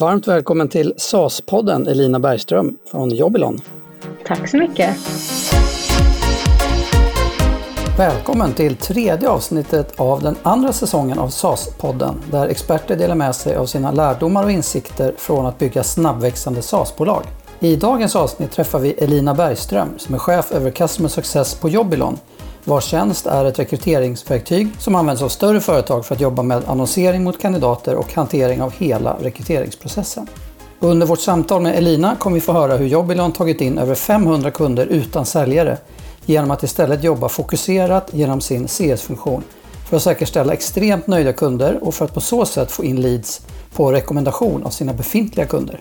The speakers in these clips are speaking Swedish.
Varmt välkommen till SaaS-podden Elina Bergström från Jobylon. Tack så mycket. Välkommen till tredje avsnittet av den andra säsongen av SaaS-podden där experter delar med sig av sina lärdomar och insikter från att bygga snabbväxande SaaS-bolag. I dagens avsnitt träffar vi Elina Bergström som är chef över Customer Success på Jobylon. Vars tjänst är ett rekryteringsverktyg som används av större företag för att jobba med annonsering mot kandidater och hantering av hela rekryteringsprocessen. Under vårt samtal med Elina kommer vi få höra hur Jobylon tagit in över 500 kunder utan säljare genom att istället jobba fokuserat genom sin CS-funktion för att säkerställa extremt nöjda kunder och för att på så sätt få in leads på rekommendation av sina befintliga kunder.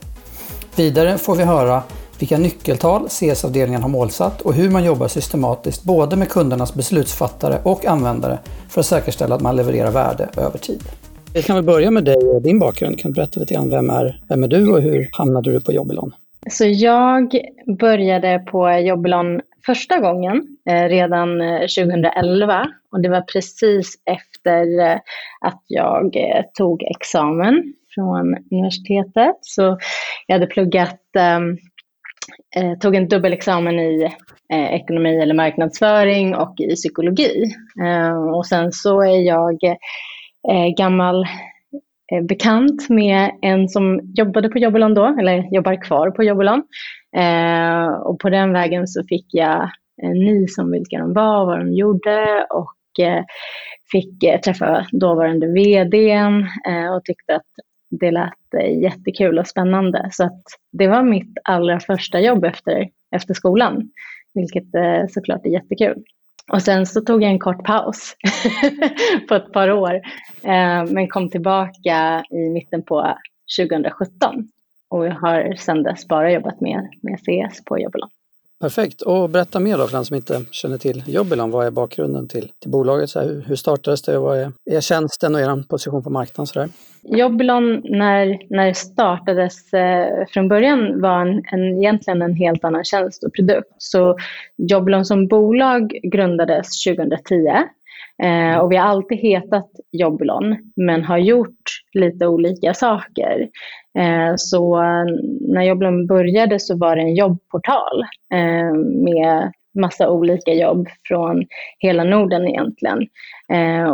Vidare får vi höra vilka nyckeltal CS-avdelningen har målsatt och hur man jobbar systematiskt både med kundernas beslutsfattare och användare för att säkerställa att man levererar värde över tid. Vi kan väl börja med dig och din bakgrund. Kan du berätta lite grann vem är du och hur hamnade du på Jobylon? Så jag började på Jobylon första gången redan 2011 och det var precis efter att jag tog examen från universitetet. Så jag hade pluggat tog en dubbelexamen i ekonomi eller marknadsföring och i psykologi. Och sen så är jag gammal bekant med en som jobbade på Jobylon då, eller jobbar kvar på Jobylon. Och på den vägen så fick jag en ny som vilka de var, vad de gjorde och fick träffa dåvarande vdn och tyckte att det lät jättekul och spännande. Så att det var mitt allra första jobb efter skolan. Vilket såklart är jättekul. Och sen så tog jag en kort paus på ett par år. Men kom tillbaka i mitten på 2017. Och jag har sedan dess bara jobbat med CS på Jobylon. Perfekt. Och berätta mer då för den som inte känner till Jobylon. Vad är bakgrunden till bolaget? Så här, hur startades det? Vad är tjänsten och er position på marknaden? Så där? Jobylon när det startades från början var egentligen en helt annan tjänst och produkt. Så Jobylon som bolag grundades 2010 och vi har alltid hetat Jobylon men har gjort lite olika saker. Så när Jobylon började så var det en jobbportal med massa olika jobb från hela Norden egentligen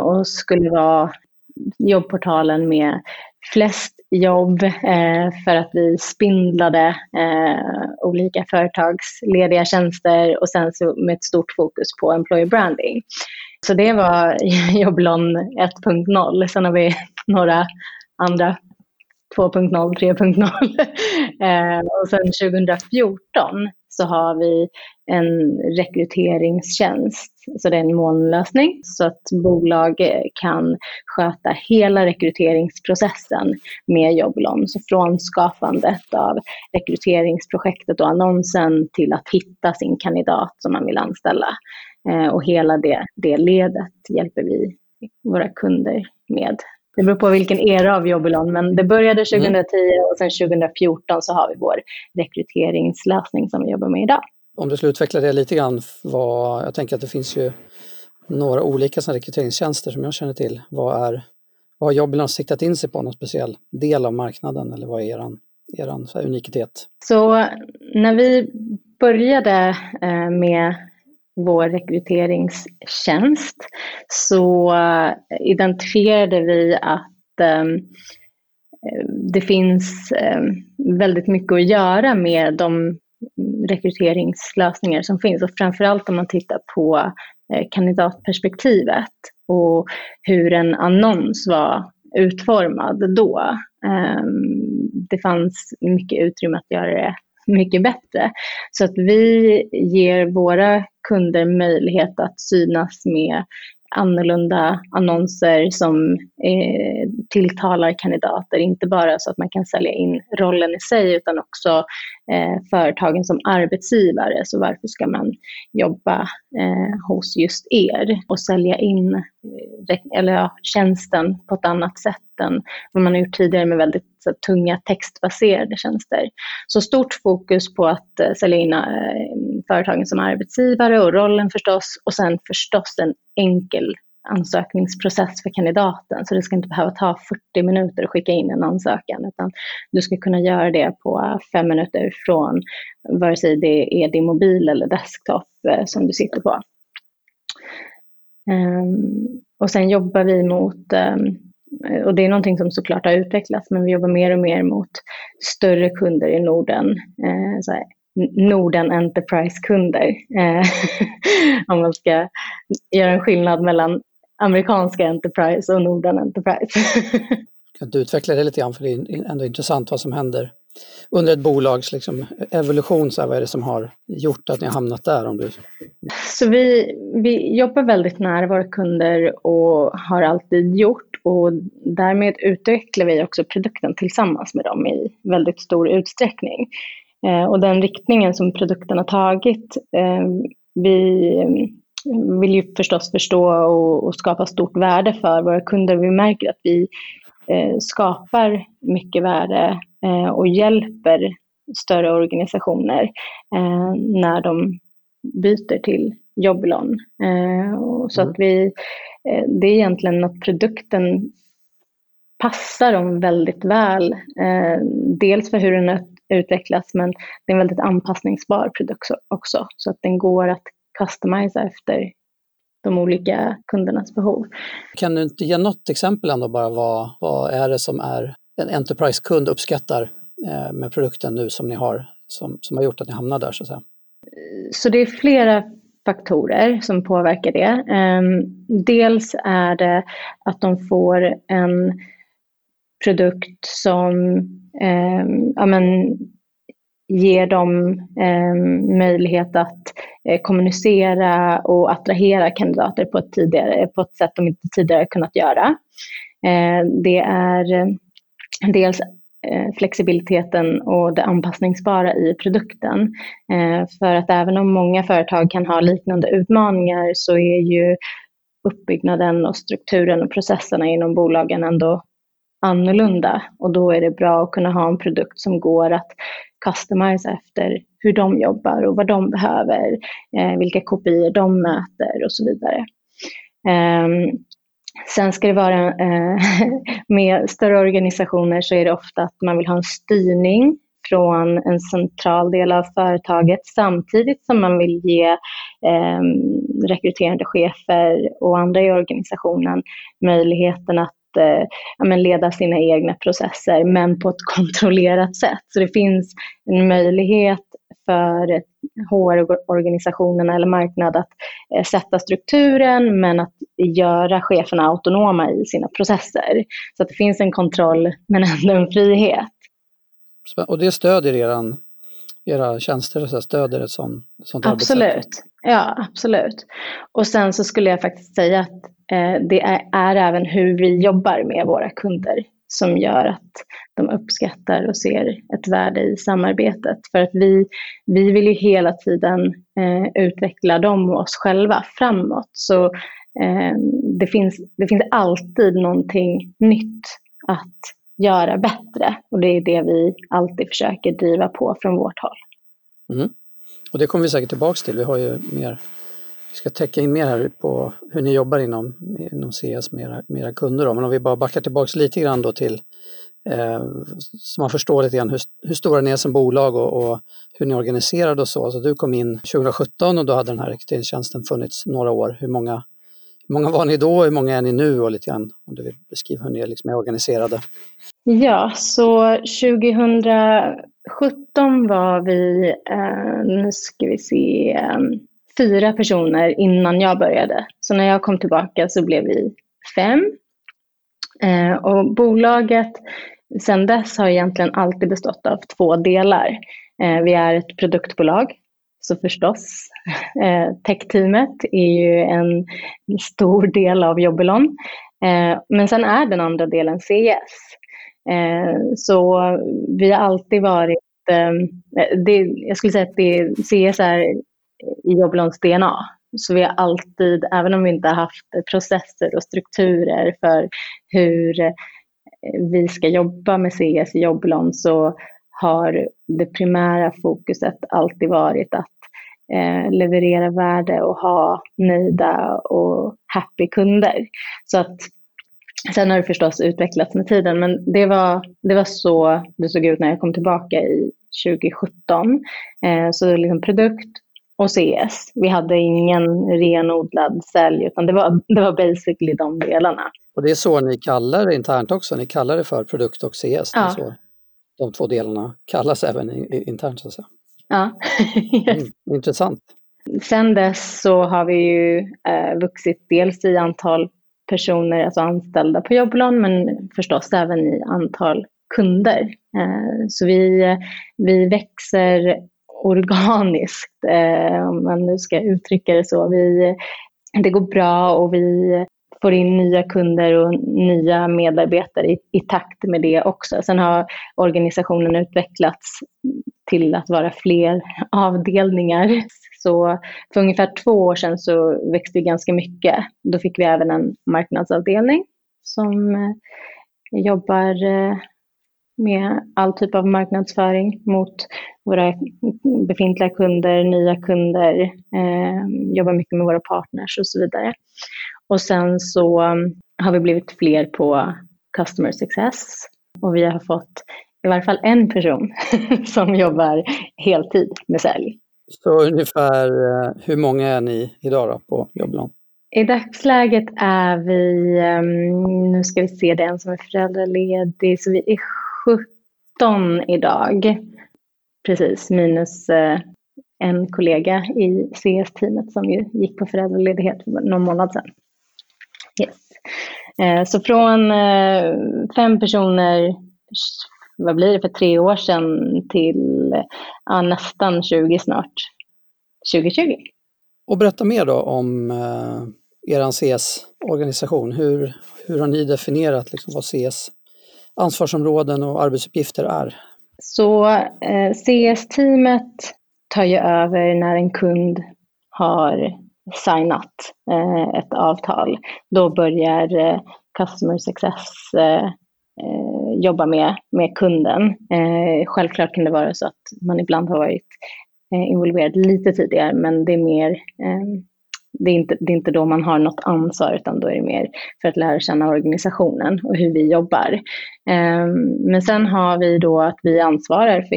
och skulle vara jobbportalen med flest jobb för att vi spindlade olika företags lediga tjänster och sen så med ett stort fokus på employer branding. Så det var Jobylon 1.0. Sen har vi några andra 2.0, 3.0. Och sen 2014 så har vi en rekryteringstjänst. Så det är en molnlösning så att bolag kan sköta hela rekryteringsprocessen med Jobylon. Så från skapandet av rekryteringsprojektet och annonsen till att hitta sin kandidat som man vill anställa. Och hela det ledet hjälper vi våra kunder med. Det beror på vilken era av Jobylon, men det började 2010 och sen 2014 så har vi vår rekryteringslösning som vi jobbar med idag. Om du skulle utveckla det lite grann, jag tänker att det finns ju några olika rekryteringstjänster som jag känner till. Vad har Jobylon siktat in sig på, någon speciell del av marknaden eller vad är eran så här unikitet? Så när vi började med vår rekryteringstjänst så identifierade vi att det finns väldigt mycket att göra med de rekryteringslösningar som finns och framförallt om man tittar på kandidatperspektivet och hur en annons var utformad då. Det fanns mycket utrymme att göra det mycket bättre. Så att vi ger våra kunder möjlighet att synas med annorlunda annonser som tilltalar kandidater. Inte bara så att man kan sälja in rollen i sig utan också företagen som arbetsgivare. Så varför ska man jobba hos just er och sälja in tjänsten på ett annat sätt än vad man har gjort tidigare med väldigt så tunga textbaserade tjänster. Så stort fokus på att sälja in företagen som arbetsgivare och rollen förstås och sen förstås en enkel ansökningsprocess för kandidaten. Så det ska inte behöva ta 40 minuter att skicka in en ansökan, utan du ska kunna göra det på 5 minuter från vare sig det är din mobil eller desktop som du sitter på. Och sen jobbar vi mot, och det är någonting som såklart har utvecklats, men vi jobbar mer och mer mot större kunder i Norden, så här, Norden Enterprise-kunder. Om man ska göra en skillnad mellan amerikanska Enterprise och Norden Enterprise. Du utvecklar det lite grann, för det är ändå intressant vad som händer under ett bolags liksom evolution. Så här, vad är det som har gjort att ni har hamnat där? Så vi jobbar väldigt nära våra kunder och har alltid gjort, och därmed utvecklar vi också produkten tillsammans med dem i väldigt stor utsträckning. Och den riktningen som produkten har tagit, vi vill ju förstås förstå och skapa stort värde för våra kunder. Vi märker att vi skapar mycket värde och hjälper större organisationer när de byter till Jobylon. Så att det är egentligen att produkten passar dem väldigt väl. Dels för hur den är utvecklas, men det är en väldigt anpassningsbar produkt också, så att den går att customisa efter de olika kundernas behov. Kan du inte ge något exempel ändå, bara vad är det som är en enterprise-kund uppskattar med produkten nu som ni har, som har gjort att ni hamnar där så att säga? Så det är flera faktorer som påverkar det. Dels är det att de får en produkt som ger dem möjlighet att kommunicera och attrahera kandidater på ett sätt de inte tidigare kunnat göra. Det är dels flexibiliteten och det anpassningsbara i produkten. För att även om många företag kan ha liknande utmaningar, så är ju uppbyggnaden och strukturen och processerna inom bolagen ändå annorlunda, och då är det bra att kunna ha en produkt som går att customisa efter hur de jobbar och vad de behöver, vilka kopior de mäter och så vidare. Sen ska det vara med större organisationer, så är det ofta att man vill ha en styrning från en central del av företaget, samtidigt som man vill ge rekryterande chefer och andra i organisationen möjligheten att leda sina egna processer, men på ett kontrollerat sätt. Så det finns en möjlighet för HR-organisationerna eller marknad att sätta strukturen, men att göra cheferna autonoma i sina processer. Så att det finns en kontroll, men ändå en frihet. Och det stödjer era tjänster, så stödjer ett sånt absolut. Arbetssätt? Ja, absolut. Och sen så skulle jag faktiskt säga att det är även hur vi jobbar med våra kunder som gör att de uppskattar och ser ett värde i samarbetet. För att vi vill ju hela tiden utveckla dem och oss själva framåt. Så det finns alltid någonting nytt att göra bättre. Och det är det vi alltid försöker driva på från vårt håll. Mm. Och det kommer vi säkert tillbaka till. Vi har ju mer... Vi ska täcka in mer här på hur ni jobbar inom CS med era kunder. Då. Men om vi bara backar tillbaka lite grann då till så man förstår lite grann hur stora ni är som bolag och hur ni organiserade och så. Alltså du kom in 2017 och då hade den här rekryteringstjänsten funnits några år. Hur många var ni då och hur många är ni nu? Och lite grann, om du vill beskriva hur ni liksom är organiserade. Ja, så 2017 var vi, nu ska vi se... 4 personer innan jag började. Så när jag kom tillbaka så blev vi 5. Och bolaget sedan dess har egentligen alltid bestått av 2 delar. Vi är ett produktbolag. Så förstås, tech-teamet är ju en stor del av Jobylon. Men sen är den andra delen CS. Så vi har alltid varit... jag skulle säga att CS är... i Jobylons DNA. Så vi har alltid, även om vi inte har haft processer och strukturer för hur vi ska jobba med CS i Jobylon, så har det primära fokuset alltid varit att leverera värde och ha nöjda och happy kunder. Så att, sen har det förstås utvecklats med tiden, men det var så det såg ut när jag kom tillbaka i 2017. Så liksom produkt och CS. Vi hade ingen renodlad sälj, utan det var basically de delarna. Och det är så ni kallar det internt också, ni kallar det för produkt och CS. Ja. Så de två delarna kallas även internt så att säga. Ja. Yes. Intressant. Sen dess så har vi ju vuxit dels i antal personer, alltså anställda på Jobylon, men förstås även i antal kunder. Så vi växer organiskt, om man nu ska uttrycka det så. Det går bra och vi får in nya kunder och nya medarbetare i takt med det också. Sen har organisationen utvecklats till att vara fler avdelningar. Så för ungefär 2 år sedan så växte vi ganska mycket. Då fick vi även en marknadsavdelning som jobbar med all typ av marknadsföring mot våra befintliga kunder, nya kunder, jobbar mycket med våra partners och så vidare. Och sen så har vi blivit fler på customer success och vi har fått i varje fall en person som jobbar heltid med sälj. Så ungefär hur många är ni idag då på Jobylon? I dagsläget är vi, nu ska vi se, det en som är föräldraledig, så vi är 17 idag. Precis, minus en kollega i CS-teamet som ju gick på föräldraledighet för någon månad sedan. Yes. Så från 5 personer, vad blir det för 3 år sedan, till nästan 20 snart. 2020. Och berätta mer då om er CS-organisation. Hur har ni definierat liksom vad CS ansvarsområden och arbetsuppgifter är? Så CS-teamet tar ju över när en kund har signat ett avtal. Då börjar customer success jobba med kunden. Självklart kan det vara så att man ibland har varit involverad lite tidigare, men det är mer det är inte då man har något ansvar, utan då är det mer för att lära känna organisationen och hur vi jobbar. Men sen har vi då att vi ansvarar för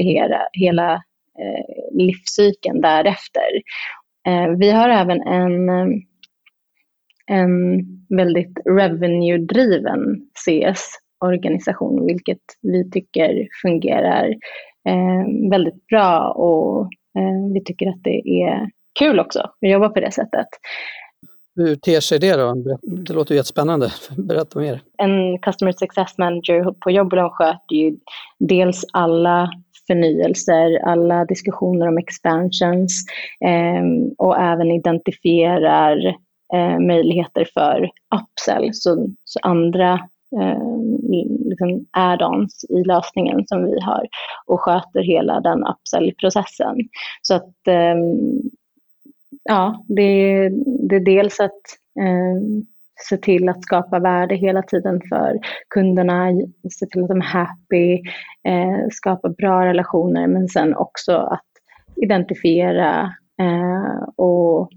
hela livscykeln därefter. Vi har även en väldigt revenue-driven CS-organisation, vilket vi tycker fungerar väldigt bra, och vi tycker att det är kul också att jobba på det sättet. Hur ter sig det då? Det låter ju jättespännande. Berätta mer. En customer success manager på Jobylon sköter ju dels alla förnyelser, alla diskussioner om expansions och även identifierar möjligheter för upsell, så andra liksom add-ons i lösningen som vi har, och sköter hela den upsell-processen. Så att ja, det är dels att se till att skapa värde hela tiden för kunderna, se till att de är happy, skapa bra relationer, men sen också att identifiera och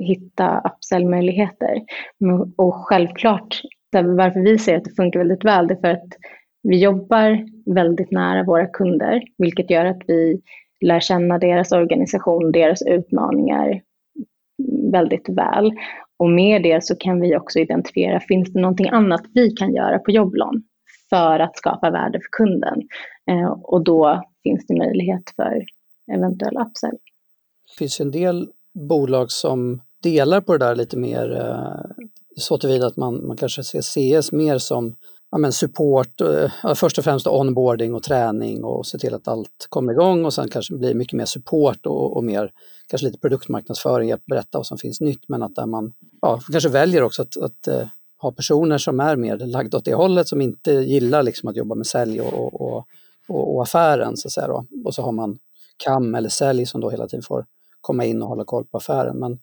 hitta upsell-möjligheter. Och självklart, varför vi ser att det funkar väldigt väl, det är för att vi jobbar väldigt nära våra kunder, vilket gör att vi lär känna deras organisation, deras utmaningar väldigt väl. Och med det så kan vi också identifiera, finns det någonting annat vi kan göra på Jobylon för att skapa värde för kunden? Och då finns det möjlighet för eventuell upsell. Det finns en del bolag som delar på det där lite mer, så tillvida att man kanske ser CS mer som support, först och främst onboarding och träning och se till att allt kommer igång, och sen kanske blir mycket mer support och mer kanske lite produktmarknadsföring, att berätta vad som finns nytt, men att där man kanske väljer också att ha personer som är mer lagda åt det hållet, som inte gillar liksom att jobba med sälj och affären så att säga då. Och så har man CAM eller sälj som då hela tiden får komma in och hålla koll på affären, men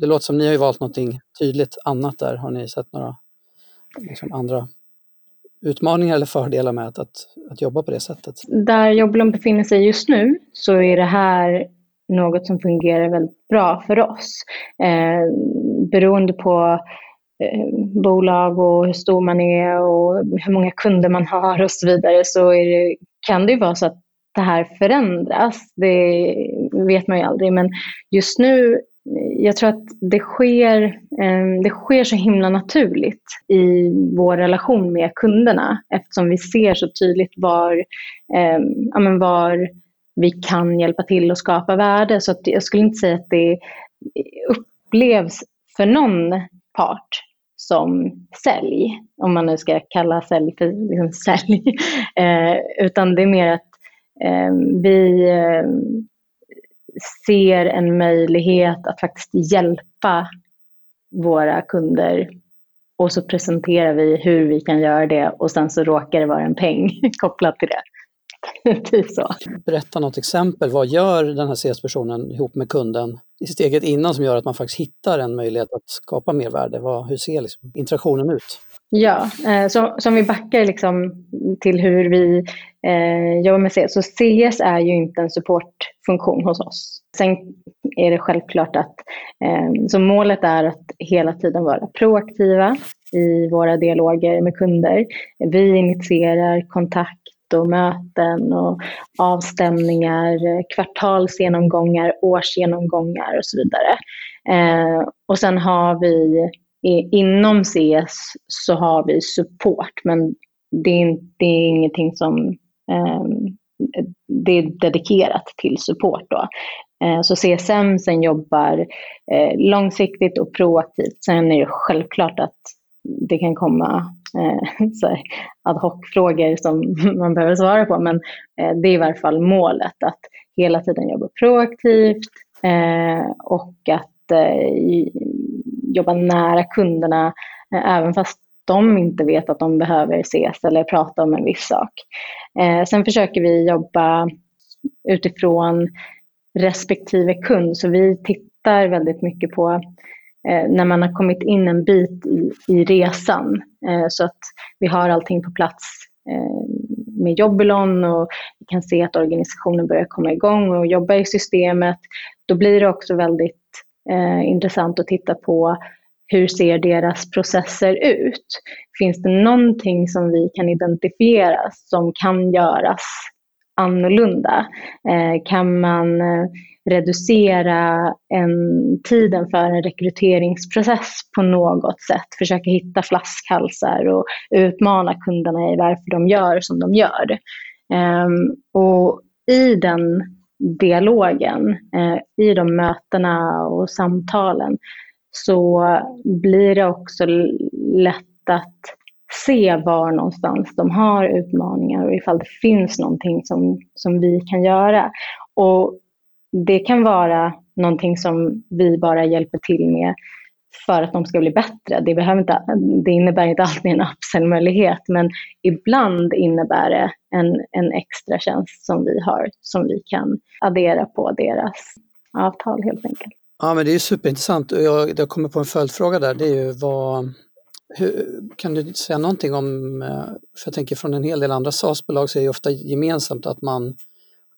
det låter som ni har ju valt någonting tydligt annat där. Har ni sett några liksom andra utmaningar eller fördelar med att jobba på det sättet? Där Jobylon befinner sig just nu, så är det här något som fungerar väldigt bra för oss. Beroende på bolag och hur stor man är och hur många kunder man har och så vidare, så kan det ju vara så att det här förändras. Det vet man ju aldrig, men just nu jag tror att det sker så himla naturligt i vår relation med kunderna, eftersom vi ser så tydligt var vi kan hjälpa till och skapa värde. Så att jag skulle inte säga att det upplevs för någon part som sälj, om man nu ska kalla sälj för liksom sälj, utan det är mer att vi ser en möjlighet att faktiskt hjälpa våra kunder, och så presenterar vi hur vi kan göra det, och sen så råkar det vara en peng kopplad till det. Typ så. Berätta något exempel. Vad gör den här CS-personen ihop med kunden i steget innan som gör att man faktiskt hittar en möjlighet att skapa mer värde? Hur ser liksom interaktionen ut? Ja, så om vi backar liksom till hur vi jobbar med CS. Så CS är ju inte en supportfunktion hos oss. Sen är det självklart att så målet är att hela tiden vara proaktiva i våra dialoger med kunder. Vi initierar kontakt och möten och avstämningar, kvartalsgenomgångar, årsgenomgångar och så vidare. Och sen har vi inom CS så har vi support, men det är ingenting som det är dedikerat till support då. Så CSM sen jobbar långsiktigt och proaktivt. Sen är det självklart att det kan komma ad hoc-frågor som man behöver svara på, men det är i varje fall målet att hela tiden jobba proaktivt och att jobba nära kunderna även fast de inte vet att de behöver ses eller prata om en viss sak. Sen försöker vi jobba utifrån respektive kund, så vi tittar väldigt mycket på när man har kommit in en bit i resan, så att vi har allting på plats med Jobylon och vi kan se att organisationen börjar komma igång och jobba i systemet. Då blir det också väldigt intressant att titta på hur ser deras processer ut. Finns det någonting som vi kan identifiera som kan göras annorlunda? Kan man reducera tiden för en rekryteringsprocess på något sätt, försöka hitta flaskhalsar och utmana kunderna i varför de gör som de gör. Och i den dialogen, i de mötena och samtalen, så blir det också lätt att se var någonstans de har utmaningar och ifall det finns någonting som vi kan göra. Och det kan vara någonting som vi bara hjälper till med för att de ska bli bättre. Det innebär inte alltid en upsell-möjlighet, men ibland innebär det en extra tjänst som vi har, som vi kan addera på deras avtal helt enkelt. Ja, men det är superintressant. Jag kommer på en följdfråga där. Det är ju kan du säga någonting om, för jag tänker från en hel del andra SaaS-bolag så är det ofta gemensamt att man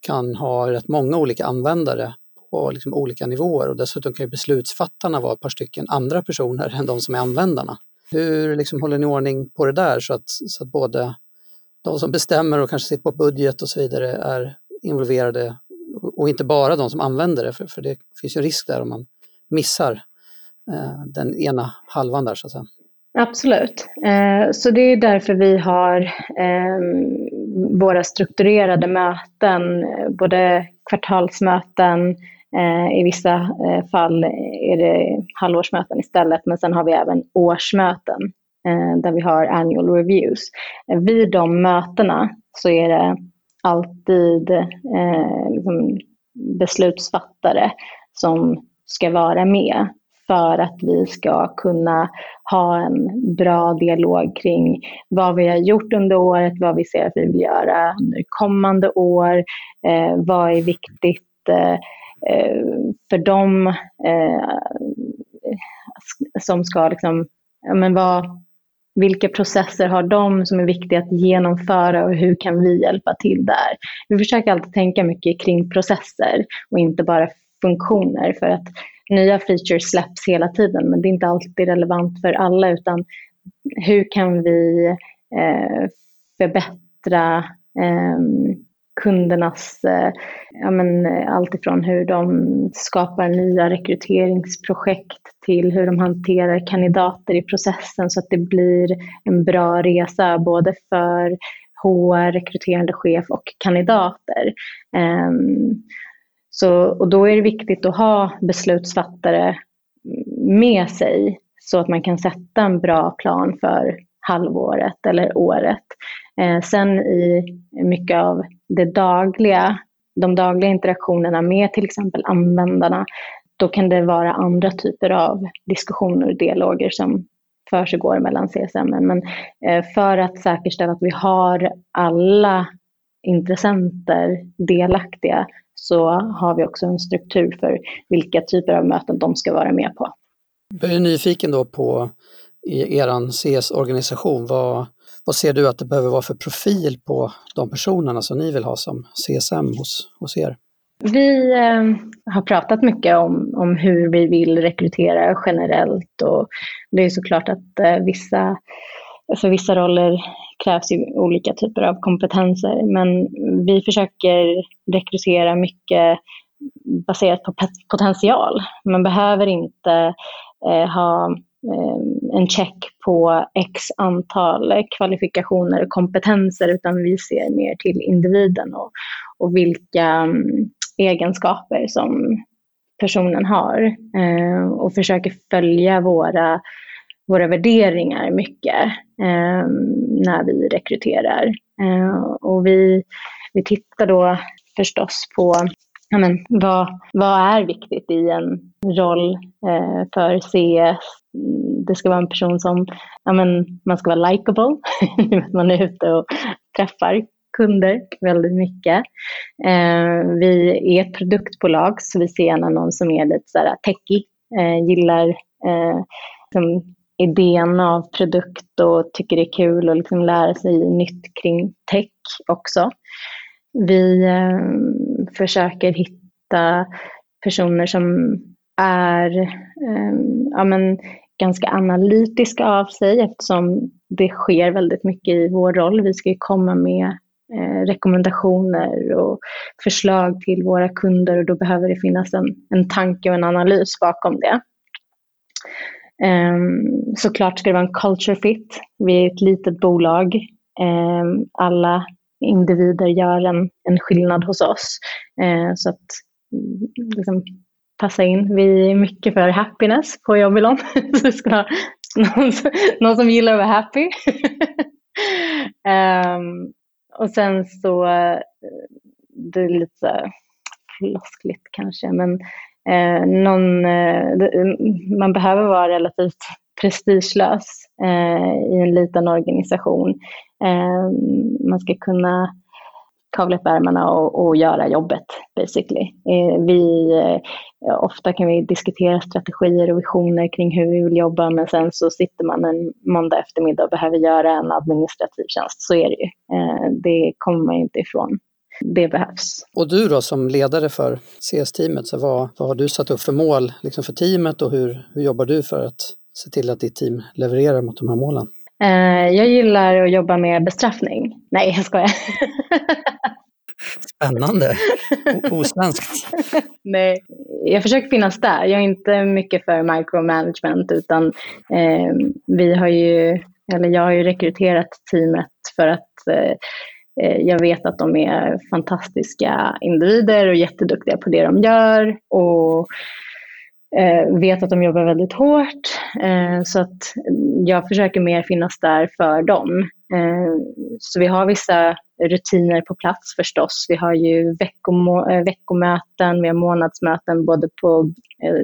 kan ha rätt många olika användare på liksom olika nivåer, och dessutom kan ju beslutsfattarna vara ett par stycken andra personer än de som är användarna. Hur liksom håller ni ordning på det där så att både de som bestämmer och kanske sitter på budget och så vidare är involverade, och inte bara de som använder det, för det finns ju en risk där om man missar den ena halvan där så att säga. Absolut. Så det är därför vi har våra strukturerade möten, både kvartalsmöten, i vissa fall är det halvårsmöten istället, men sen har vi även årsmöten där vi har annual reviews. Vid de mötena så är det alltid liksom beslutsfattare som ska vara med, för att vi ska kunna ha en bra dialog kring vad vi har gjort under året, vad vi ser att vi vill göra under kommande år, vad är viktigt för dem som ska liksom, men vad Vilka processer har de som är viktiga att genomföra och hur kan vi hjälpa till där? Vi försöker alltid tänka mycket kring processer och inte bara funktioner, för att nya features släpps hela tiden men det är inte alltid relevant för alla, utan hur kan vi förbättra kundernas, allt ifrån hur de skapar nya rekryteringsprojekt till hur de hanterar kandidater i processen så att det blir en bra resa både för HR, rekryterande chef och kandidater. Och då är det viktigt att ha beslutsfattare med sig så att man kan sätta en bra plan för halvåret eller året. Sen i mycket av det dagliga, de dagliga interaktionerna med till exempel användarna, då kan det vara andra typer av diskussioner och dialoger som försiggår mellan CSM. Men för att säkerställa att vi har alla intressenter delaktiga så har vi också en struktur för vilka typer av möten de ska vara med på. Jag är nyfiken då på er CS-organisation. Vad ser du att det behöver vara för profil på de personerna som ni vill ha som CSM hos er? Vi har pratat mycket om hur vi vill rekrytera generellt, och det är såklart att för vissa roller krävs ju olika typer av kompetenser, men vi försöker rekrytera mycket baserat på potential. Man behöver inte ha en check på x antal kvalifikationer och kompetenser, utan vi ser mer till individen och vilka egenskaper som personen har, och försöker följa våra värderingar mycket när vi rekryterar. Och vi tittar då förstås på vad är viktigt i en roll för CS. Det ska vara en person som man ska vara likable. Man är ute och träffar kunder väldigt mycket. Vi är ett produktbolag, så vi ser gärna någon som är lite så här techy, gillar idén av produkt och tycker det är kul att liksom lära sig nytt kring tech också. Vi försöker hitta personer som är ganska analytiska av sig, eftersom det sker väldigt mycket i vår roll. Vi ska ju komma med rekommendationer och förslag till våra kunder, och då behöver det finnas en tanke och en analys bakom det. Såklart ska det vara en culture fit. Vi är ett litet bolag. Alla individer gör en skillnad hos oss, så att liksom, passa in. Vi är mycket för happiness på Jobylon. Så ska ha någon som gillar att vara happy. Och sen så det är lite floskligt kanske, men man behöver vara relativt prestigelös i en liten organisation. Man ska kunna kavla upp ärmarna och göra jobbet basically. Ofta kan vi diskutera strategier och visioner kring hur vi vill jobba, men sen så sitter man en måndag eftermiddag och behöver göra en administrativ tjänst. Så är det ju. Det kommer man inte ifrån. Det behövs. Och du då som ledare för CS-teamet, så vad har du satt upp för mål liksom för teamet, och hur jobbar du för att se till att ditt team levererar mot de här målen? Jag gillar att jobba med bestraffning. Nej, jag skojar. Spännande. Osvenskt. Nej, jag försöker finnas där. Jag är inte mycket för micromanagement, utan jag har ju rekryterat teamet för att jag vet att de är fantastiska individer och jätteduktiga på det de gör, och vet att de jobbar väldigt hårt, så att jag försöker mer finnas där för dem. Så vi har vissa rutiner på plats förstås. Vi har ju veckomöten, vi har månadsmöten både på,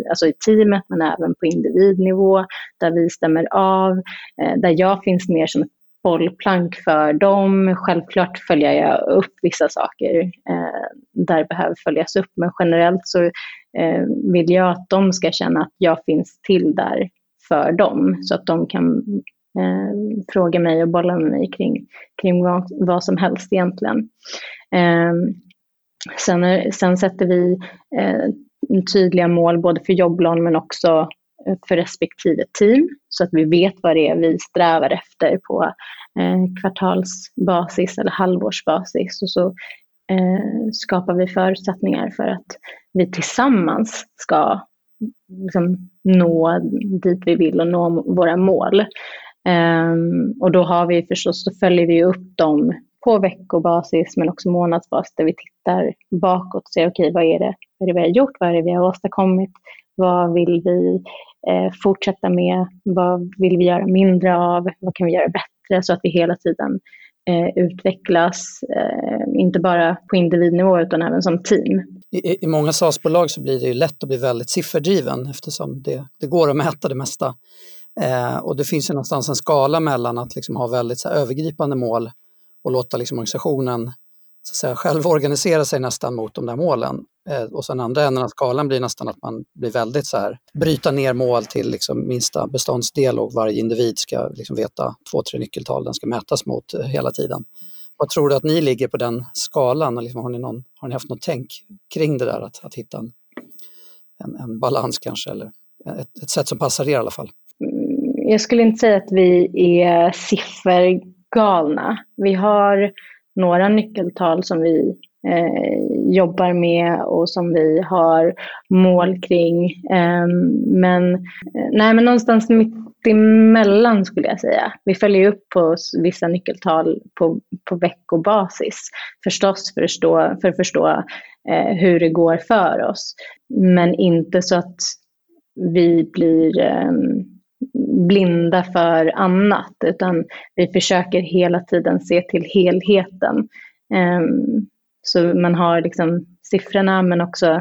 alltså i teamet, men även på individnivå där vi stämmer av, där jag finns mer som bollplank för dem. Självklart följer jag upp vissa saker där behöver följas upp, men generellt så vill jag att de ska känna att jag finns till där för dem, så att de kan fråga mig och bolla med mig kring vad som helst egentligen. Sen sätter vi tydliga mål både för Jobylon men också för respektive team, så att vi vet vad det är vi strävar efter på kvartalsbasis eller halvårsbasis, och så skapar vi förutsättningar för att vi tillsammans ska liksom nå dit vi vill och nå våra mål. Och då har vi förstås, då följer vi upp dem på veckobasis men också månadsbasis, där vi tittar bakåt och ser okej, vad är det vi har gjort, vad är det vi har åstadkommit, vad vill vi fortsätta med, vad vill vi göra mindre av, vad kan vi göra bättre, så att vi hela tiden utvecklas, inte bara på individnivå utan även som team. I många SaaS-bolag så blir det ju lätt att bli väldigt sifferdriven, eftersom det går att mäta det mesta. Och det finns ju någonstans en skala mellan att liksom ha väldigt så här övergripande mål och låta liksom organisationen så att säga själv organisera sig nästan mot de där målen. Och sen andra änden av skalan blir nästan att man blir väldigt så här, bryta ner mål till liksom minsta beståndsdel, och varje individ ska liksom veta 2-3 nyckeltal den ska mätas mot hela tiden. Vad tror du att ni ligger på den skalan? Och liksom, har ni haft något tänk kring det där, att hitta en balans kanske, eller ett sätt som passar er i alla fall? Jag skulle inte säga att vi är siffergalna. Vi har några nyckeltal som vi jobbar med och som vi har mål kring. Men någonstans mitt emellan skulle jag säga. Vi följer upp på vissa nyckeltal på veckobasis. Förstås för att förstå hur det går för oss. Men inte så att vi blir blinda för annat, utan vi försöker hela tiden se till helheten. Så man har liksom siffrorna men också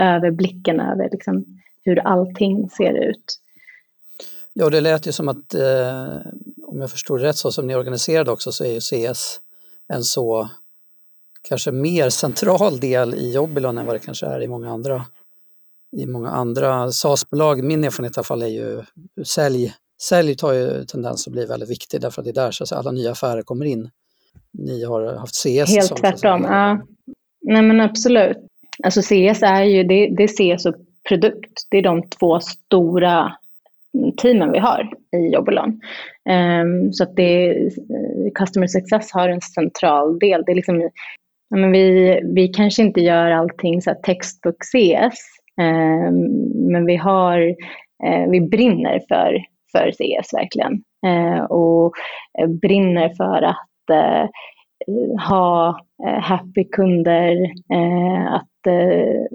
överblicken över liksom hur allting ser ut. Ja, det lät ju som att om jag förstår rätt, så som ni organiserade också, så är ju CS en så kanske mer central del i Jobylon än vad det kanske är i många andra. I många andra SaaS-bolag, min erfarenhet i alla fall, är ju sälj tar ju tendens att bli väldigt viktig, därför att det är där så att alla nya affärer kommer in. Ni har haft CS. Helt som, tvärtom, ja. Nej men absolut. Alltså CS är ju, det är CS och produkt. Det är de två stora teamen vi har i Jobylon. Så att Customer Success har en central del. Det är liksom, men vi kanske inte gör allting så här textbook CS. Men vi brinner för CS verkligen, och brinner för att ha happy kunder, att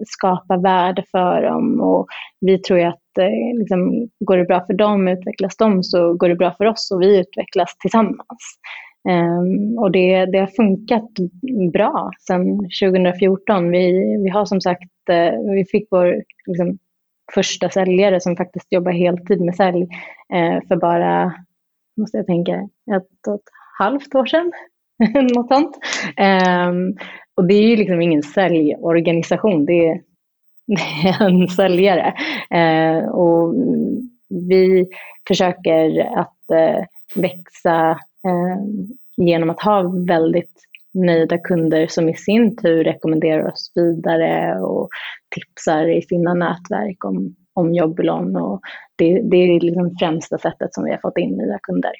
skapa värde för dem, och vi tror ju att liksom, går det bra för dem, utvecklas de, så går det bra för oss och vi utvecklas tillsammans. Och det har funkat bra sedan 2014. Vi har som sagt, vi fick vår liksom, första säljare som faktiskt jobbar heltid med sälj för bara, måste jag tänka, ett och ett halvt år sedan. Något sånt. Och det är ju liksom ingen säljorganisation, det är en säljare. Och vi försöker att växa genom att ha väldigt nöjda kunder som i sin tur rekommenderar oss vidare och tipsar i sina nätverk om Jobylon, och det är liksom främsta sättet som vi har fått in nya kunder.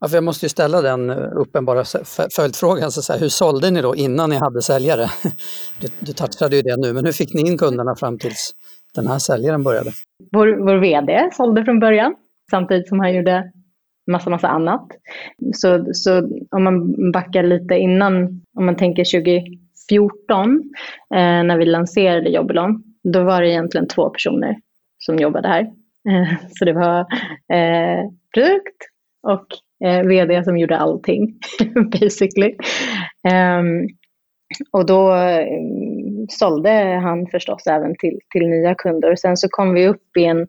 Ja, för jag måste ju ställa den uppenbara följdfrågan, så här, hur sålde ni då innan ni hade säljare? Du touchade ju det nu, men hur fick ni in kunderna fram tills den här säljaren började? Vår vd sålde från början samtidigt som han gjorde massa annat. Så om man backar lite innan, om man tänker 2014 när vi lanserade Jobylon, då var det egentligen 2 personer som jobbade här. Så det var produkt och vd som gjorde allting basically. Och då sålde han förstås även till nya kunder. Och sen så kom vi upp i en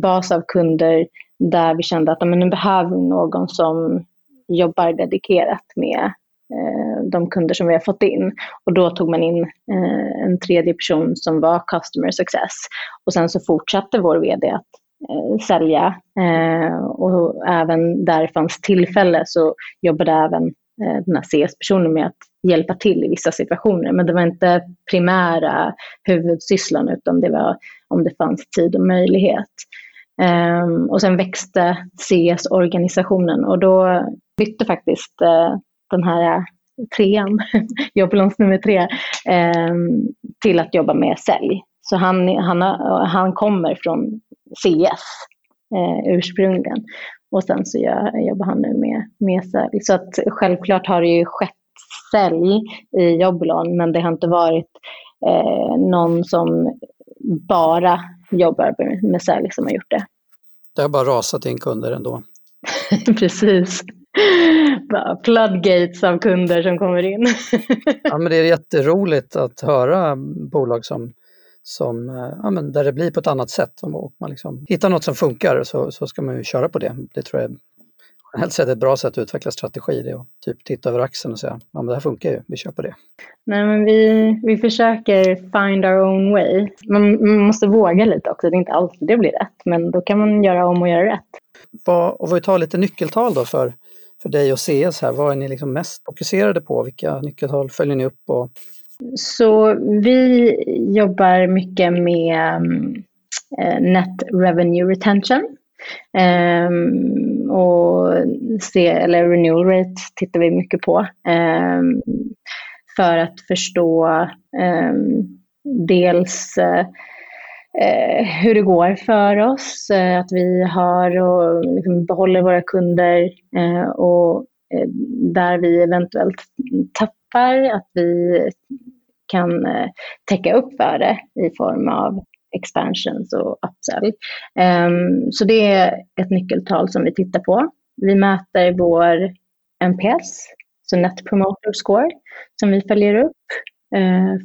bas av kunder där vi kände att nu behöver vi någon som jobbar dedikerat med de kunder som vi har fått in. Och då tog man in en tredje person som var Customer Success. Och sen så fortsatte vår vd att sälja. Och även där fanns tillfälle så jobbade även den här CS-personen med att hjälpa till i vissa situationer. Men det var inte primära huvudsysslan, utan det var om det fanns tid och möjlighet. Och sen växte CS-organisationen och då bytte faktiskt den här trean, Jobylons nummer 3, till att jobba med sälj. Så han kommer från CS ursprungligen och sen så jobbar han nu med sälj. Så att självklart har det ju skett sälj i Jobylon, men det har inte varit någon som bara jobbar med sälj som har gjort det. Det har bara rasat in kunder ändå. Precis. Bara floodgates av kunder som kommer in. Ja, men det är jätteroligt att höra bolag som ja, men där det blir på ett annat sätt. Och man liksom hittar något som funkar så ska man ju köra på det. Det tror jag helst är ett bra sätt att utveckla strategi. Det och typ titta över axeln och säga ja, men det här funkar ju, vi kör på det. Nej, men vi försöker find our own way. Man måste våga lite också. Det är inte alltid det blir rätt, men då kan man göra om och göra rätt. Vad vi tar lite nyckeltal då för dig och CS här. Vad är ni liksom mest fokuserade på? Vilka nyckeltal följer ni upp på? Så vi jobbar mycket med net revenue retention och renewal rate tittar vi mycket på för att förstå dels hur det går för oss, att vi har och liksom behåller våra kunder och där vi eventuellt tappar, att vi kan täcka upp för det i form av expansions och upsell. Så det är ett nyckeltal som vi tittar på. Vi mäter vår NPS, så Net Promoter Score, som vi följer upp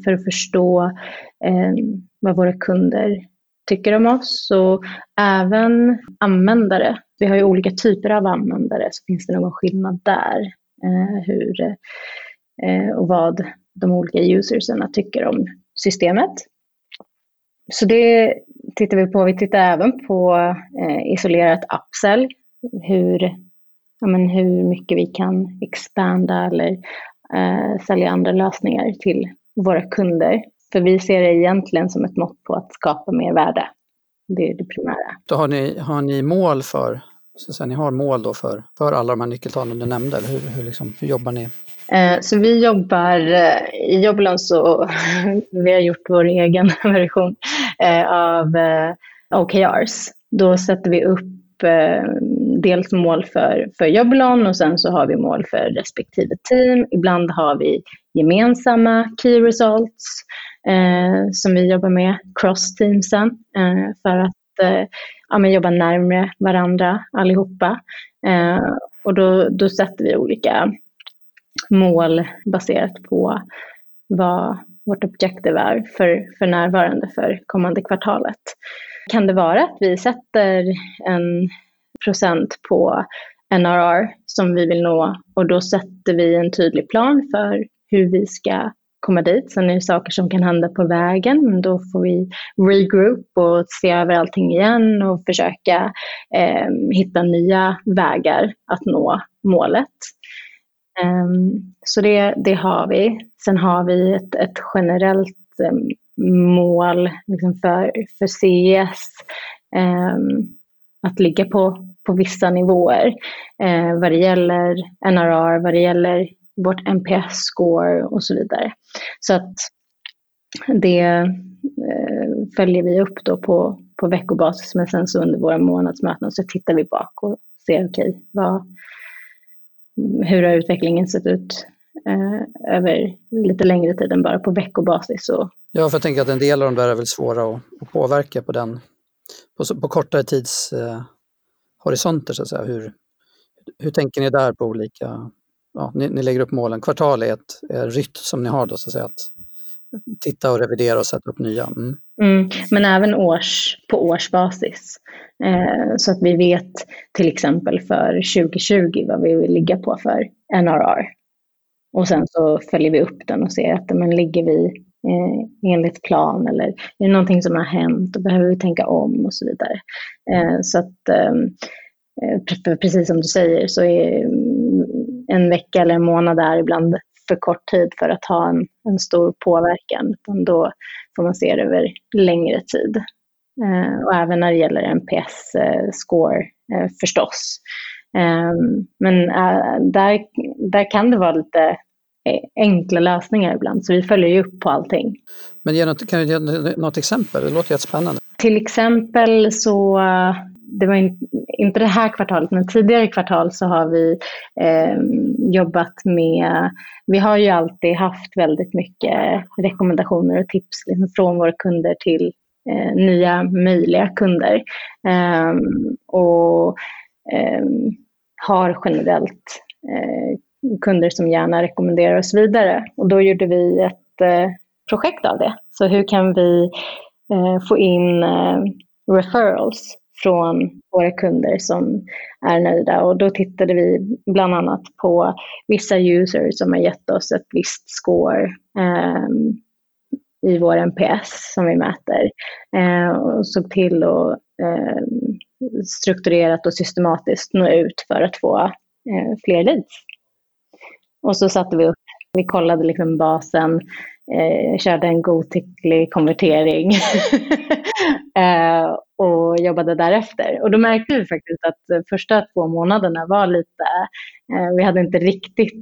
för att förstå vad våra kunder tycker om oss och även användare. Vi har ju olika typer av användare, så finns det någon skillnad där och vad de olika userserna tycker om systemet. Så det tittar vi på. Vi tittar även på isolerat upsell, hur mycket vi kan expanda eller sälja andra lösningar till våra kunder. För vi ser det egentligen som ett mått på att skapa mer värde. Det är det primära. Då har ni mål för, så att säga, ni har mål då för alla de här nyckeltalen du nämnde? Eller hur jobbar ni? Så vi jobbar i Jobylon, så vi har gjort vår egen version av OKRs. Då sätter vi upp dels mål för Jobylon och sen så har vi mål för respektive team. Ibland har vi gemensamma key results som vi jobbar med, cross-teamsen, för att jobba närmare varandra allihopa. Och då sätter vi olika mål baserat på vad vårt objektiv är för närvarande för kommande kvartalet. Kan det vara att vi sätter en procent på NRR som vi vill nå, och då sätter vi en tydlig plan för hur vi ska komma dit. Sen är det saker som kan hända på vägen, men då får vi regroup och se över allting igen och försöka hitta nya vägar att nå målet. Så det har vi. Sen har vi ett generellt mål liksom för CS att ligga på vissa nivåer vad det gäller NRR, vad det gäller vårt NPS-score och så vidare. Så att det följer vi upp då på veckobasis, men sen så under våra månadsmöten så tittar vi bak och ser hur har utvecklingen sett ut över lite längre tid än bara på veckobasis. Och... Ja, för jag tänker att en del av de där är väl svåra att påverka på kortare tidshorisonter så att säga. Hur tänker ni där på olika... Ja, ni lägger upp målen. Kvartal är ett rytm som ni har då, så att säga, att titta och revidera och sätta upp nya. Men även på årsbasis. Så att vi vet till exempel för 2020 vad vi vill ligga på för NRR. Och sen så följer vi upp den och ser att men ligger vi enligt plan, eller är det någonting som har hänt och behöver vi tänka om och så vidare. Så att precis som du säger så är en vecka eller en månad där ibland för kort tid för att ha en stor påverkan. Då får man se det över längre tid. Och även när det gäller NPS-score förstås. Men där kan det vara lite enkla lösningar ibland. Så vi följer ju upp på allting. Men kan du ge något exempel? Det låter jättespännande. Till exempel så... Det var inte det här kvartalet, men tidigare kvartal så har vi jobbat med... Vi har ju alltid haft väldigt mycket rekommendationer och tips från våra kunder till nya möjliga kunder. Har generellt kunder som gärna rekommenderar oss vidare. Och då gjorde vi ett projekt av det. Så hur kan vi få in referrals från våra kunder som är nöjda, och då tittade vi bland annat på vissa users som har gett oss ett visst score i vår NPS som vi mäter, och såg till att strukturerat och systematiskt nå ut för att få fler leads. Och så satte vi upp, vi kollade liksom basen, körde en godtycklig konvertering och jobbade därefter. Och då märkte vi faktiskt att de första 2 månaderna var lite... vi hade inte riktigt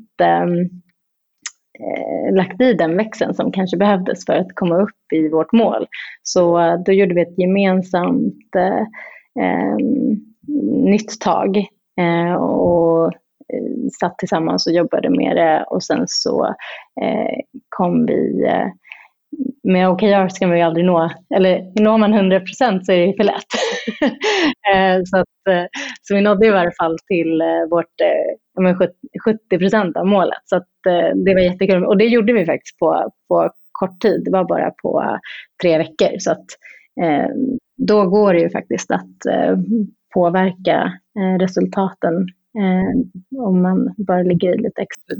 lagt i den växeln som kanske behövdes för att komma upp i vårt mål. Så då gjorde vi ett gemensamt nytt tag och satt tillsammans och jobbade med det, och sen så kom vi... med OKR ska man ju aldrig nå, eller når man 100% så är det för lätt. Så vi nådde i varje fall till vårt 70% av målet. Så att, det var jättekul. Och det gjorde vi faktiskt på kort tid. Det var bara på 3 veckor. Så att, då går det ju faktiskt att påverka resultaten. Om man bara ligger i lite extra.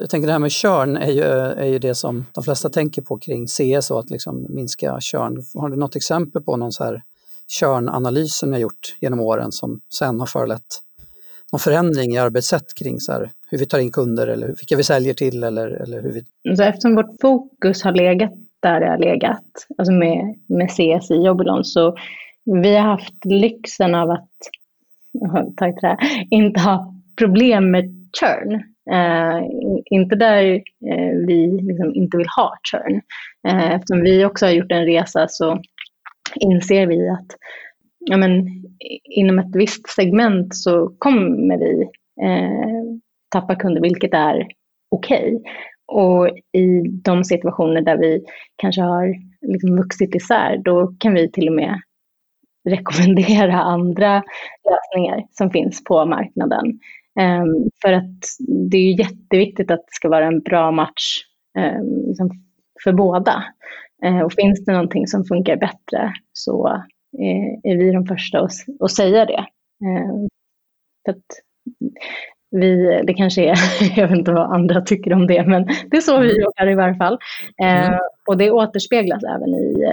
Jag tänker det här med churn är ju det som de flesta tänker på kring CS och att liksom minska churn. Har du något exempel på någon så här churn-analys som ni har gjort genom åren som sen har förlett någon förändring i arbetssätt kring så här, hur vi tar in kunder eller vilka vi säljer till eller hur vi... Så eftersom vårt fokus har legat där det har legat, alltså med CS i Jobylon, så vi har haft lyxen av att inte ha problem med churn. Inte där vi liksom inte vill ha churn. Eftersom vi också har gjort en resa så inser vi att inom ett visst segment så kommer vi tappa kunder, vilket är okej. Och i de situationer där vi kanske har liksom vuxit isär, då kan vi till och med rekommendera andra lösningar som finns på marknaden. För att det är jätteviktigt att det ska vara en bra match för båda. Och finns det någonting som funkar bättre så är vi de första att säga det. För att det kanske är, jag vet inte vad andra tycker om det, men det är så vi jobbar i varje fall. Och det återspeglas även i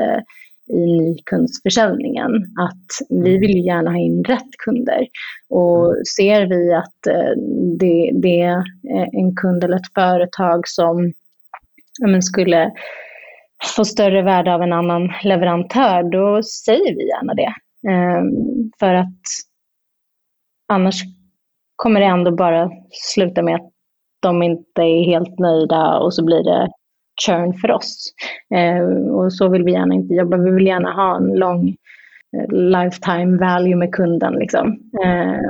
nykundsförsäljningen, att vi vill gärna ha in rätt kunder, och ser vi att det är en kund eller ett företag som skulle få större värde av en annan leverantör, då säger vi gärna det, för att annars kommer det ändå bara sluta med att de inte är helt nöjda och så blir det churn för oss. Och så vill vi gärna inte jobba. Vi vill gärna ha en lång lifetime value med kunden liksom.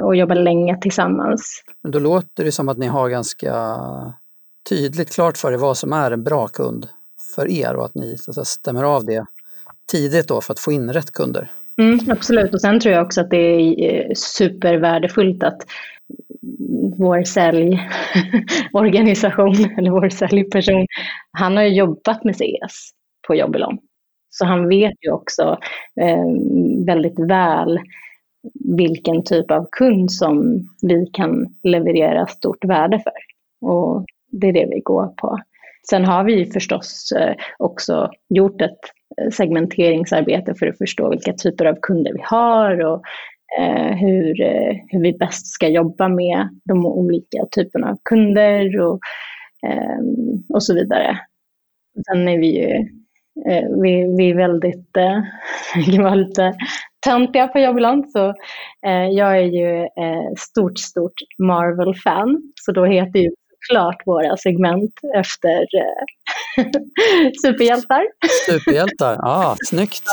Och jobba länge tillsammans. Men då låter det som att ni har ganska tydligt klart för er vad som är en bra kund för er, och att ni så att säga stämmer av det tidigt då för att få in rätt kunder. Absolut, och sen tror jag också att det är supervärdefullt att vår säljorganisation eller vår säljperson, han har ju jobbat med CS på Jobylon, så han vet ju också väldigt väl vilken typ av kund som vi kan leverera stort värde för, och det är det vi går på. Sen har vi förstås också gjort ett segmenteringsarbete för att förstå vilka typer av kunder vi har och hur vi bäst ska jobba med de olika typerna av kunder och så vidare. Sen är vi ju vi är väldigt lite töntiga på Jobylon, så jag är ju stort Marvel-fan, så då heter ju klart våra segment efter superhjältar. Superhjältar, ja, snyggt.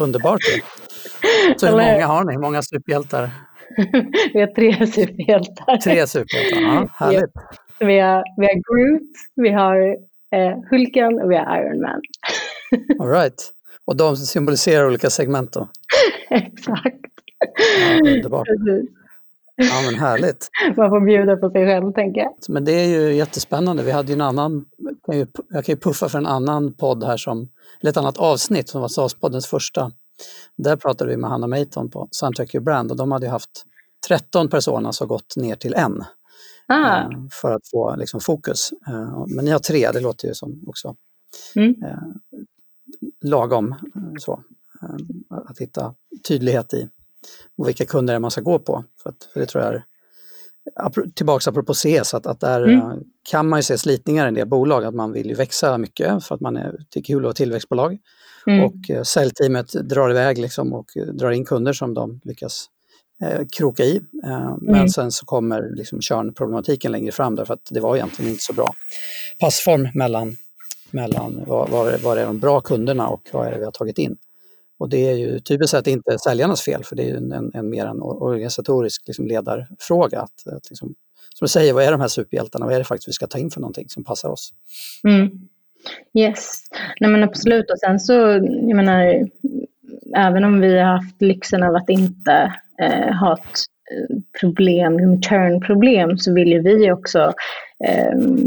Underbart. Så hur många har ni? Hur många superhjältar? Vi har 3 superhjältar. 3 superhjältar, ja, härligt. Vi har Groot, vi har Hulken och vi har Iron Man. All right. Och de symboliserar olika segment då? Exakt. Ja, underbart. Precis. Ja, men härligt. Man får bjuda på sig själv, tänker jag. Men det är ju jättespännande. Vi hade ju en annan, jag kan ju puffa för en annan podd här, eller ett annat avsnitt som var SaaS-poddens första. Där pratade vi med Hanna Meiton på Soundtrack Your Brand, och de hade ju haft 13 personer som gått ner till 1 för att få liksom fokus. Men ni har 3, det låter ju som också lagom så, att hitta tydlighet i. Och vilka kunder man ska gå på. För det tror jag är, tillbaka apropå SES, att där kan man ju se slitningar i en del bolag. Att man vill ju växa mycket för att man tycker kul och tillväxtbolag. Och säljteamet drar iväg liksom, och drar in kunder som de lyckas kroka i. Men sen så kommer liksom kärnproblematiken längre fram, därför att det var egentligen inte så bra passform mellan vad är de bra kunderna och vad är det vi har tagit in. Och det är ju typiskt att det inte är säljarnas fel, för det är ju en mer en organisatorisk liksom ledarfråga. Att liksom, som du säger, vad är de här superhjältarna? Vad är det faktiskt vi ska ta in för någonting som passar oss? Yes, nej men absolut. Och sen så, jag menar, även om vi har haft lyxen av att inte ha ett problem, return-problem, så vill ju vi också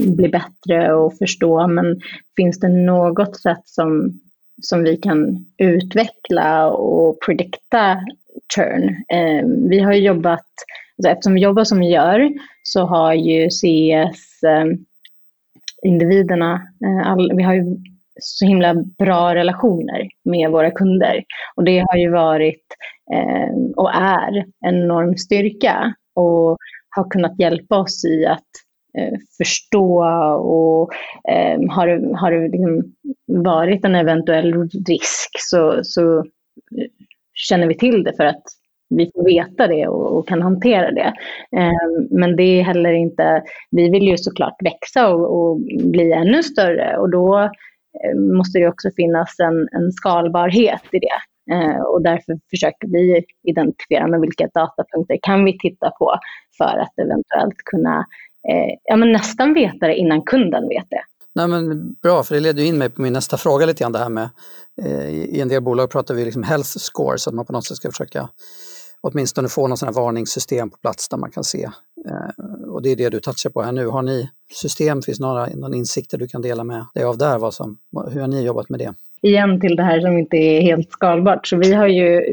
bli bättre och förstå, men finns det något sätt som vi kan utveckla och predikta churn. Vi har ju jobbat, alltså eftersom vi jobbar som vi gör, så har ju CS-individerna, vi har ju så himla bra relationer med våra kunder. Och det har ju varit och är en enorm styrka och har kunnat hjälpa oss i att förstå och har det liksom varit en eventuell risk, så känner vi till det för att vi får veta det och kan hantera det. Men det är heller inte, vi vill ju såklart växa och bli ännu större, och då måste det också finnas en skalbarhet i det. Och därför försöker vi identifiera med vilka datapunkter kan vi titta på för att eventuellt kunna men nästan veta det innan kunden vet det. Nej, men bra, för det leder ju in mig på min nästa fråga lite grann, det här med i en del bolag pratar vi liksom health score, så att man på något sätt ska försöka åtminstone få någon sån här varningssystem på plats där man kan se. Och det är det du touchar på här nu. Har ni system, finns några insikter du kan dela med dig av där? Hur har ni jobbat med det? Igen till det här som inte är helt skalbart, så vi har ju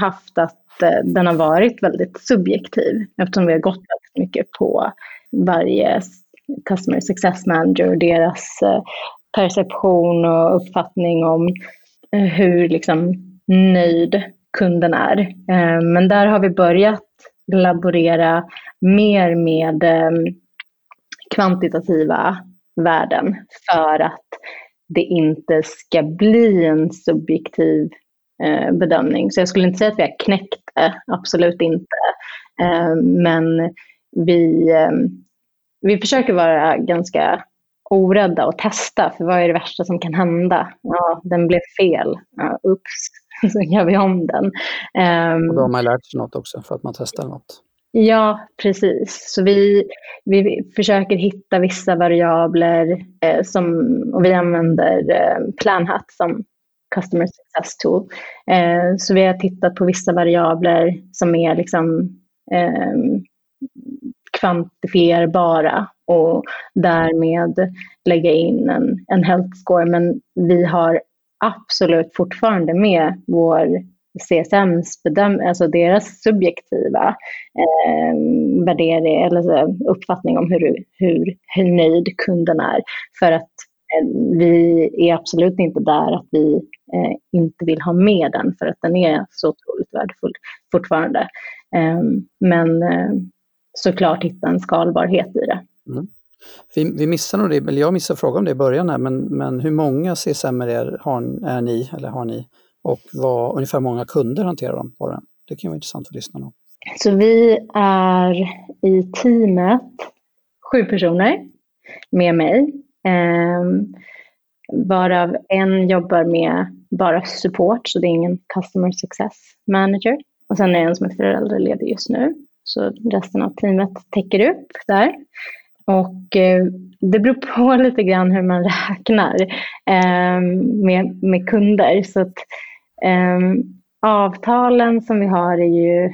haft att den har varit väldigt subjektiv, eftersom vi har gått väldigt mycket på varje customer success manager och deras perception och uppfattning om hur liksom nöjd kunden är. Men där har vi börjat laborera mer med kvantitativa värden för att det inte ska bli en subjektiv bedömning. Så jag skulle inte säga att vi har knäckt det, absolut inte. Men vi försöker vara ganska orädda och testa, för vad är det värsta som kan hända? Ja, den blev fel. Ja, ups, så gör vi om den. Och då har man lärt sig något också för att man testar något. Ja, precis. Så vi försöker hitta vissa variabler och vi använder Planhat som customer success tool. Så vi har tittat på vissa variabler som är liksom kvantifierbara och därmed lägga in en health score. Men vi har absolut fortfarande med vår CSMs alltså deras subjektiva värdering eller uppfattning om hur nöjd kunden är, för att vi är absolut inte där att vi inte vill ha med den, för att den är så otroligt värdefull fortfarande. Men såklart hitta en skalbarhet i det. Mm. Vi missar nog det, eller jag missar frågan om det i början här, men hur många CSM-er har ni och vad ungefär många kunder hanterar de på den? Det kan vara intressant att lyssna på. Så vi är i teamet 7 personer med mig, varav en jobbar med bara support, så det är ingen customer success manager. Och sen är en som är föräldraledig just nu, så resten av teamet täcker upp där. Och det beror på lite grann hur man räknar med kunder. Så att avtalen som vi har är ju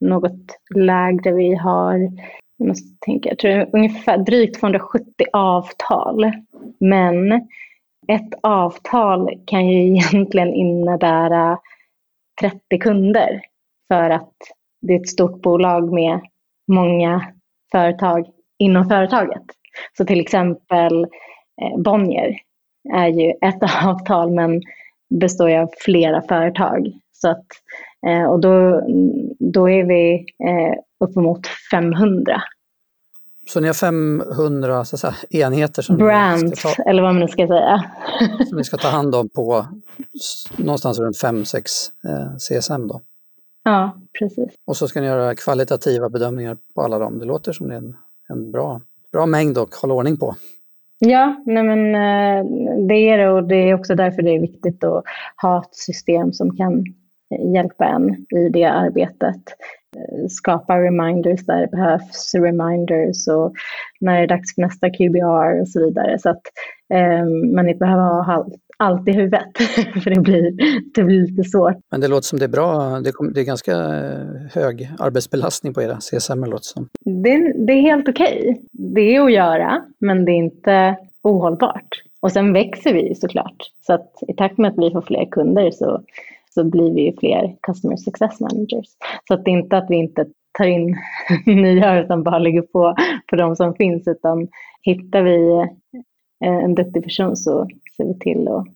något lägre. Vi har, jag tror ungefär drygt 270 avtal. Men ett avtal kan ju egentligen innebära 30 kunder. För att det är ett stort bolag med många företag inom företaget. Så till exempel Bonnier är ju ett avtal men består ju av flera företag. Så att, och då är vi uppemot 500. Så ni har 500 så att säga, enheter som brands, eller vad man ska säga. Som ni ska ta hand om på någonstans runt 5-6 CSM då? Ja, precis. Och så ska ni göra kvalitativa bedömningar på alla dem. Det låter som det är en bra mängd och hålla ordning på. Ja, nej men det är det, och det är också därför det är viktigt att ha ett system som kan hjälpa en i det arbetet. Skapa reminders där det behövs, reminders och när det är dags för nästa QBR och så vidare. Så att man inte behöver ha allt i huvudet, för det blir lite svårt. Men det låter som det är bra, det är ganska hög arbetsbelastning på era CSM, låter som. Det är helt okej. Det är att göra, men det är inte ohållbart. Och sen växer vi såklart. Så att i takt med att vi får fler kunder så blir vi ju fler customer success managers. Så att det är inte att vi inte tar in nya utan bara lägger på de som finns, utan hittar vi en duktig person så ser vi till att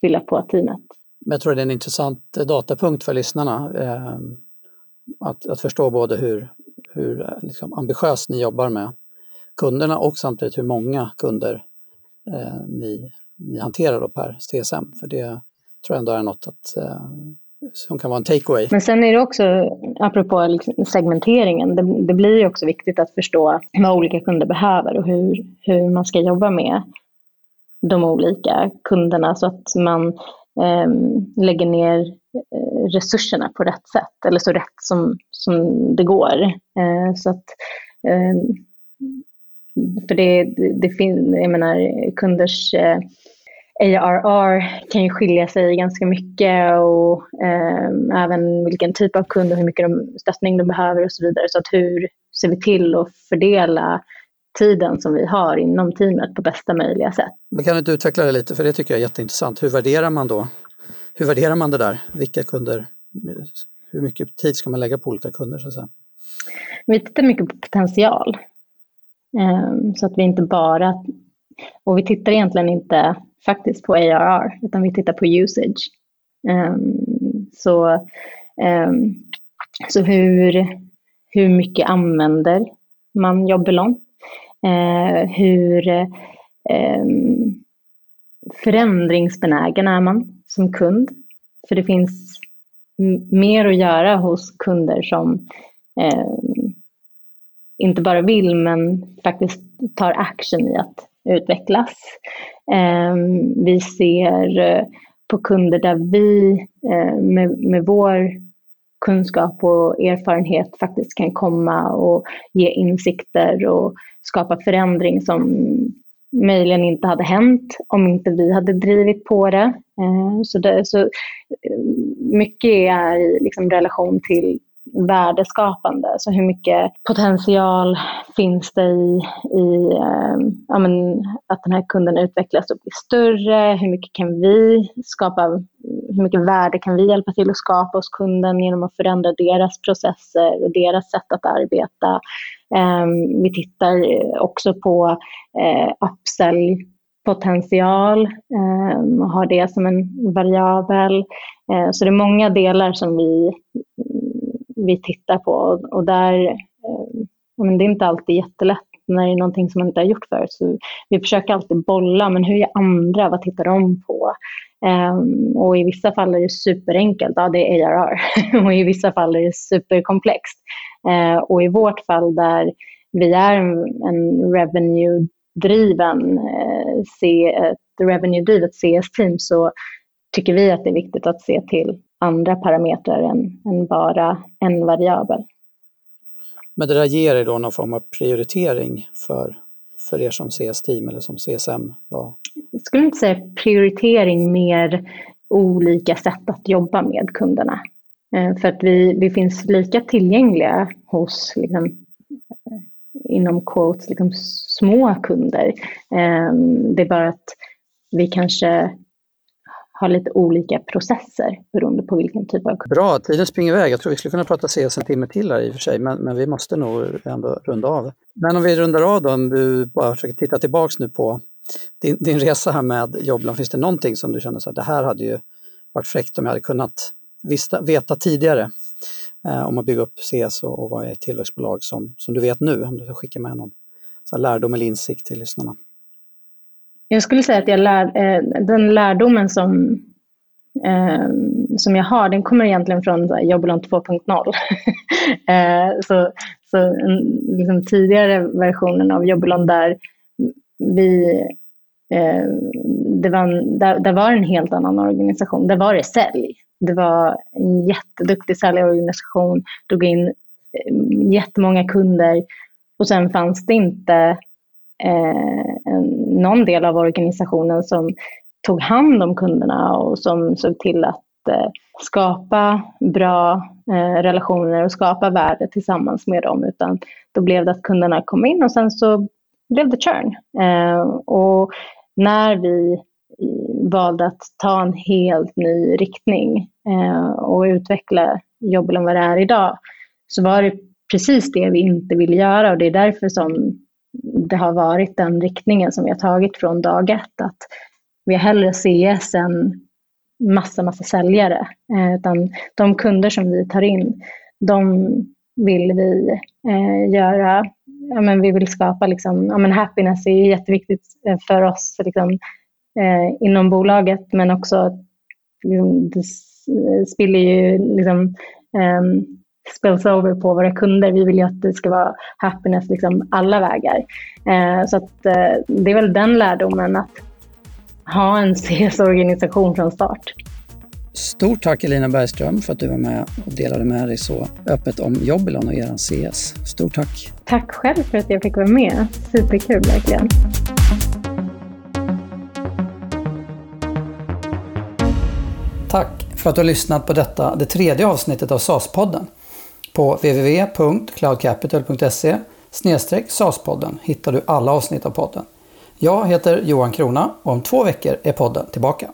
fylla på teamet. Jag tror det är en intressant datapunkt för lyssnarna att förstå både hur liksom ambitiöst ni jobbar med kunderna och samtidigt hur många kunder ni hanterar då per CSM, för det tror jag ändå är något som kan vara en takeaway. Men sen är det också, apropå segmenteringen, det blir ju också viktigt att förstå vad olika kunder behöver och hur man ska jobba med de olika kunderna, så att man lägger ner resurserna på rätt sätt, eller så rätt som det går. Så att, för det finns, jag menar, kunders ARR kan ju skilja sig ganska mycket, och även vilken typ av kund och hur mycket stöttning de behöver och så vidare. Så att hur ser vi till att fördela tiden som vi har inom teamet på bästa möjliga sätt. Men kan du utveckla det lite, för det tycker jag är jätteintressant. Hur värderar man det där? Vilka kunder, hur mycket tid ska man lägga på olika kunder så att säga? Vi tittar mycket på potential. Så att vi inte bara, och vi tittar egentligen inte faktiskt på ARR, utan vi tittar på usage. Så hur mycket använder man Jobylon? Hur förändringsbenägen är man som kund? För det finns mer att göra hos kunder som inte bara vill, men faktiskt tar action i att utvecklas. Vi ser på kunder där vi med vår kunskap och erfarenhet faktiskt kan komma och ge insikter och skapa förändring som möjligen inte hade hänt om inte vi hade drivit på det. Så mycket är liksom relation till värdeskapande. Så hur mycket potential finns det i att den här kunden utvecklas och blir större? Hur mycket kan vi skapa? hur mycket värde kan vi hjälpa till att skapa hos kunden genom att förändra deras processer och deras sätt att arbeta. Vi tittar också på upsell-potential, har det som en variabel. Så det är många delar som vi tittar på och där, men det är inte alltid jättelätt när det är någonting som man inte har gjort förut. Så vi försöker alltid bolla, men hur gör andra? Vad tittar de på? Och i vissa fall är det superenkelt. Ja, det är ARR. Och i vissa fall är det superkomplext. Och i vårt fall där vi är en revenue-drivet CS-team, så tycker vi att det är viktigt att se till andra parametrar än bara en variabel. Men det där ger er då någon form av prioritering för er som CS-team eller som CSM? Ja. Jag skulle inte säga prioritering, mer olika sätt att jobba med kunderna. För att vi finns lika tillgängliga hos, liksom, inom quotes, liksom, små kunder. Det är bara att vi kanske har lite olika processer beroende på vilken typ av kund. Bra, tiden springer iväg. Jag tror vi skulle kunna prata CS en timme till här i och för sig, men vi måste nog ändå runda av. Men om vi rundar av då, om du bara försöker titta tillbaka nu på din resa här med Jobylon, finns det någonting som du känner så här, det här hade ju varit fräckt om jag hade kunnat veta tidigare om att bygga upp CS och vad är ett tillväxtbolag som du vet nu, om du skickar med någon så här lärdom eller insikt till lyssnarna? Jag skulle säga att den lärdomen som jag har, den kommer egentligen från Jobylon 2.0. Så liksom tidigare versionen av Jobylon där där var en helt annan organisation. Där var det sälj. Det var en jätteduktig säljorganisation, drog in jättemånga kunder och sen fanns det inte någon del av organisationen som tog hand om kunderna och som såg till att skapa bra relationer och skapa värde tillsammans med dem, utan då blev det att kunderna kom in och sen så blev det churn. Och när vi valde att ta en helt ny riktning och utveckla Jobylon vad det är idag, så var det precis det vi inte ville göra, och det är därför som det har varit den riktningen som vi har tagit från dag ett, att vi har hellre CS än massa säljare, utan de kunder som vi tar in, de vill vi göra, ja, men vi vill skapa, liksom, ja, men happiness är jätteviktigt för oss, liksom, inom bolaget, men också det spiller ju, liksom, spills over på våra kunder. Vi vill ju att det ska vara happiness, liksom, alla vägar. Så att det är väl den lärdomen, att ha en CS-organisation från start. Stort tack Elina Bergström för att du var med och delade med dig så öppet om Jobylon och er CS. Stort tack. Tack själv för att jag fick vara med. Superkul verkligen. Tack för att du har lyssnat på detta, det tredje avsnittet av SaaS-podden. På www.cloudcapital.se/SaaS-podden hittar du alla avsnitt av podden. Jag heter Johan Krona och om 2 veckor är podden tillbaka.